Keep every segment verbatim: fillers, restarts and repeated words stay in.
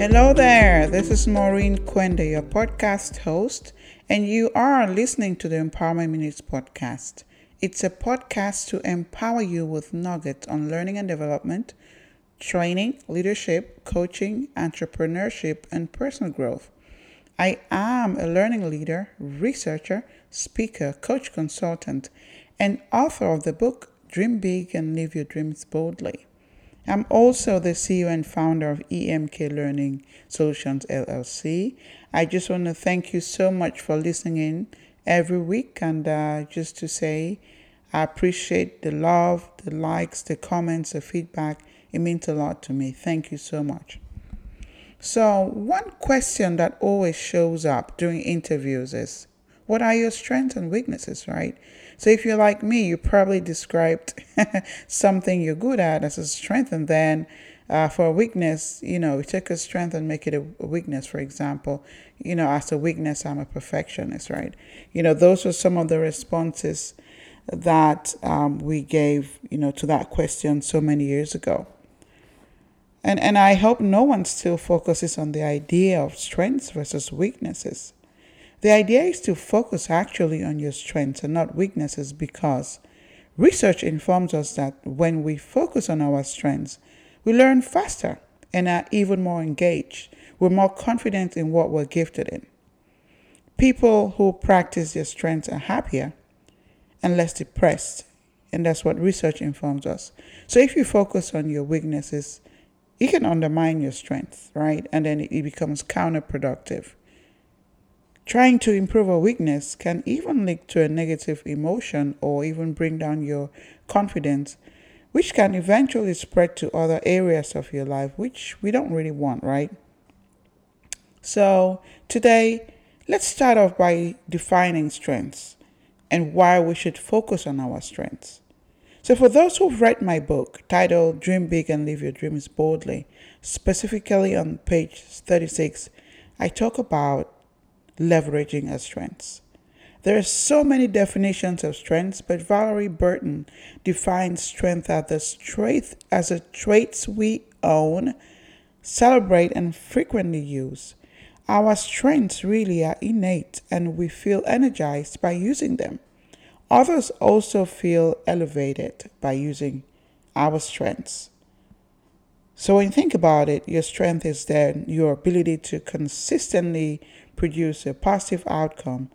Hello there, this is Maureen Quende, your podcast host, and you are listening to the Empowerment Minutes podcast. It's a podcast to empower you with nuggets on learning and development, training, leadership, coaching, entrepreneurship, and personal growth. I am a learning leader, researcher, speaker, coach consultant, and author of the book Dream Big and Live Your Dreams Boldly. I'm also the C E O and founder of E M K Learning Solutions, L L C. I just want to thank you so much for listening in every week. And uh, just to say, I appreciate the love, the likes, the comments, the feedback. It means a lot to me. Thank you so much. So one question that always shows up during interviews is, what are your strengths and weaknesses, right? So if you're like me, you probably described something you're good at as a strength. And then uh, for a weakness, you know, we take a strength and make it a weakness. For example, you know, as a weakness, I'm a perfectionist, right? You know, those are some of the responses that um, we gave, you know, to that question so many years ago. And, and I hope no one still focuses on the idea of strengths versus weaknesses. The idea is to focus actually on your strengths and not weaknesses, because research informs us that when we focus on our strengths, we learn faster and are even more engaged. We're more confident in what we're gifted in. People who practice their strengths are happier and less depressed, and that's what research informs us. So if you focus on your weaknesses, you can undermine your strengths, right? And then it becomes counterproductive. Trying to improve a weakness can even lead to a negative emotion or even bring down your confidence, which can eventually spread to other areas of your life, which we don't really want, right? So today, let's start off by defining strengths and why we should focus on our strengths. So for those who've read my book titled Dream Big and Live Your Dreams Boldly, specifically on page thirty-six, I talk about leveraging our strengths. There are so many definitions of strengths, but Valerie Burton defines strength as the strength as a traits we own, celebrate, and frequently use. Our strengths really are innate, and we feel energized by using them. Others also feel elevated by using our strengths. So when you think about it, your strength is then your ability to consistently produce a positive outcome,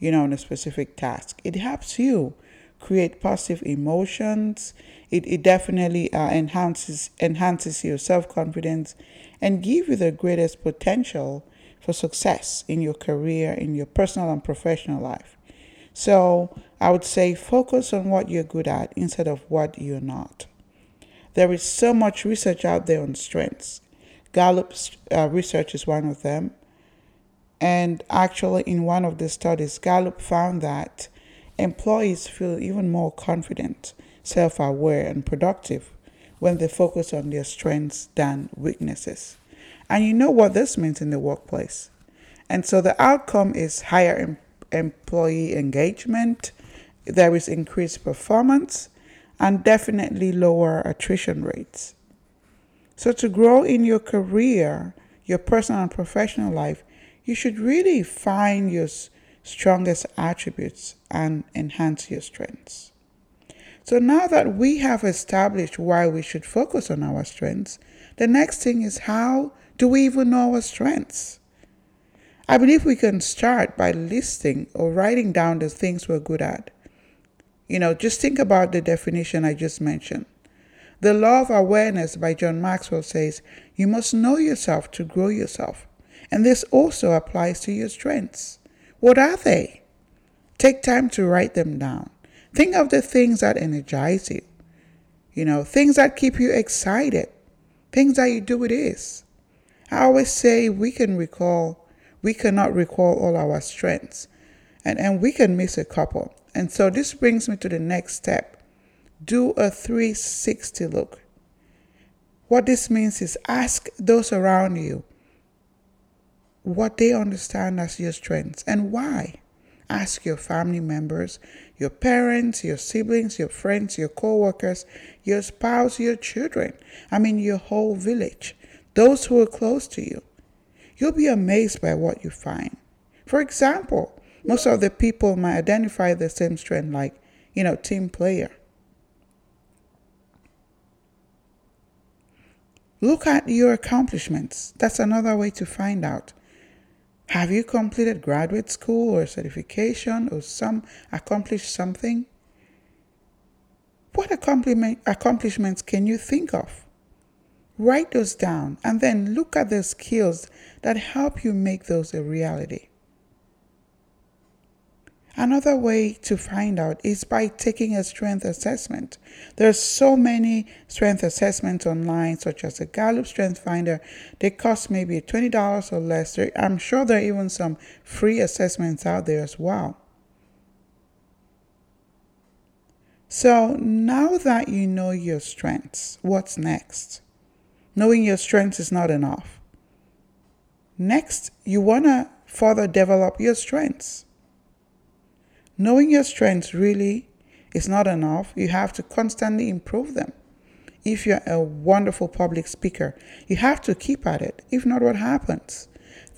you know, on a specific task. It helps you create positive emotions. It, it definitely uh, enhances, enhances your self-confidence and give you the greatest potential for success in your career, in your personal and professional life. So I would say focus on what you're good at instead of what you're not. There is so much research out there on strengths. Gallup uh, research is one of them. And actually, in one of the studies, Gallup found that employees feel even more confident, self-aware, and productive when they focus on their strengths than weaknesses. And you know what this means in the workplace. And so the outcome is higher em- employee engagement. There is increased performance, and definitely lower attrition rates. So to grow in your career, your personal and professional life, you should really find your strongest attributes and enhance your strengths. So now that we have established why we should focus on our strengths, the next thing is, how do we even know our strengths? I believe we can start by listing or writing down the things we're good at. You know, just think about the definition I just mentioned. The Law of Awareness by John Maxwell says, you must know yourself to grow yourself. And this also applies to your strengths. What are they? Take time to write them down. Think of the things that energize you. You know, things that keep you excited. Things that you do with ease. I always say we can recall, we cannot recall all our strengths. And, and we can miss a couple. And so this brings me to the next step. Do a three sixty look. What this means is, ask those around you what they understand as your strengths and why. Ask your family members, your parents, your siblings, your friends, your co-workers, your spouse, your children. I mean, your whole village, those who are close to you. you'll be amazed by what you find. For example, most of the people might identify the same strength, like, you know, team player. Look at your accomplishments. That's another way to find out. Have you completed graduate school or certification or some accomplished something? What accomplishments can you think of? Write those down and then look at the skills that help you make those a reality. Another way to find out is by taking a strength assessment. There are so many strength assessments online, such as the Gallup Strength Finder. They cost maybe twenty dollars or less. I'm sure there are even some free assessments out there as well. So now that you know your strengths, what's next? Knowing your strengths is not enough. Next, you want to further develop your strengths. Knowing your strengths really is not enough. You have to constantly improve them. If you're a wonderful public speaker, you have to keep at it. If not, what happens?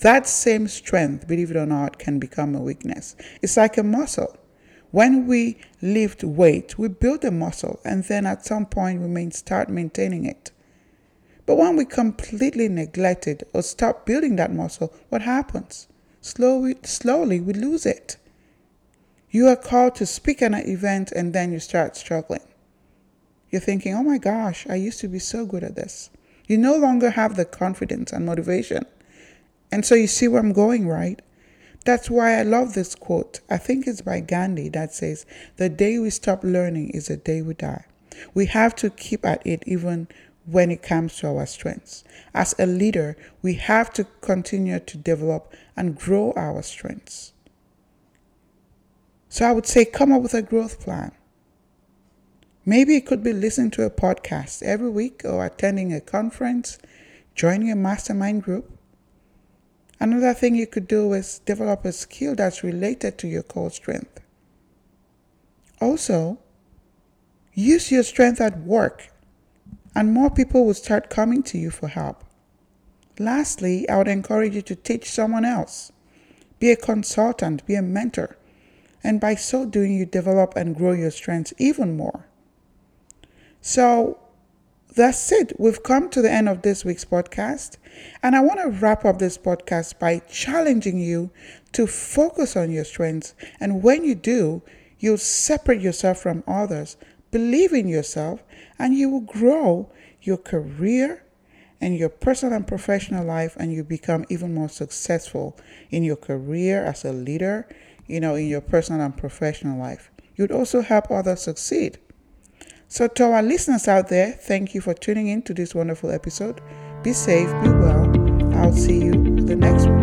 That same strength, believe it or not, can become a weakness. It's like a muscle. When we lift weight, we build a muscle, and then at some point we may start maintaining it. But when we completely neglect it or stop building that muscle, what happens? Slowly, slowly we lose it. You are called to speak at an event and then you start struggling. You're thinking, oh my gosh, I used to be so good at this. You no longer have the confidence and motivation. And so you see where I'm going, right? That's why I love this quote. I think it's by Gandhi that says, the day we stop learning is the day we die. We have to keep at it even when it comes to our strengths. As a leader, we have to continue to develop and grow our strengths. So I would say come up with a growth plan. Maybe it could be listening to a podcast every week or attending a conference, joining a mastermind group. Another thing you could do is develop a skill that's related to your core strength. Also, use your strength at work, and more people will start coming to you for help. Lastly, I would encourage you to teach someone else. Be a consultant, be a mentor. And by so doing, you develop and grow your strengths even more. So that's it. We've come to the end of this week's podcast. And I want to wrap up this podcast by challenging you to focus on your strengths. And when you do, you'll separate yourself from others, believe in yourself, and you will grow your career and your personal and professional life. And you become even more successful in your career as a leader, you know, in your personal and professional life. You'd also help others succeed. So to our listeners out there, thank you for tuning in to this wonderful episode. Be safe, be well. I'll see you the next one.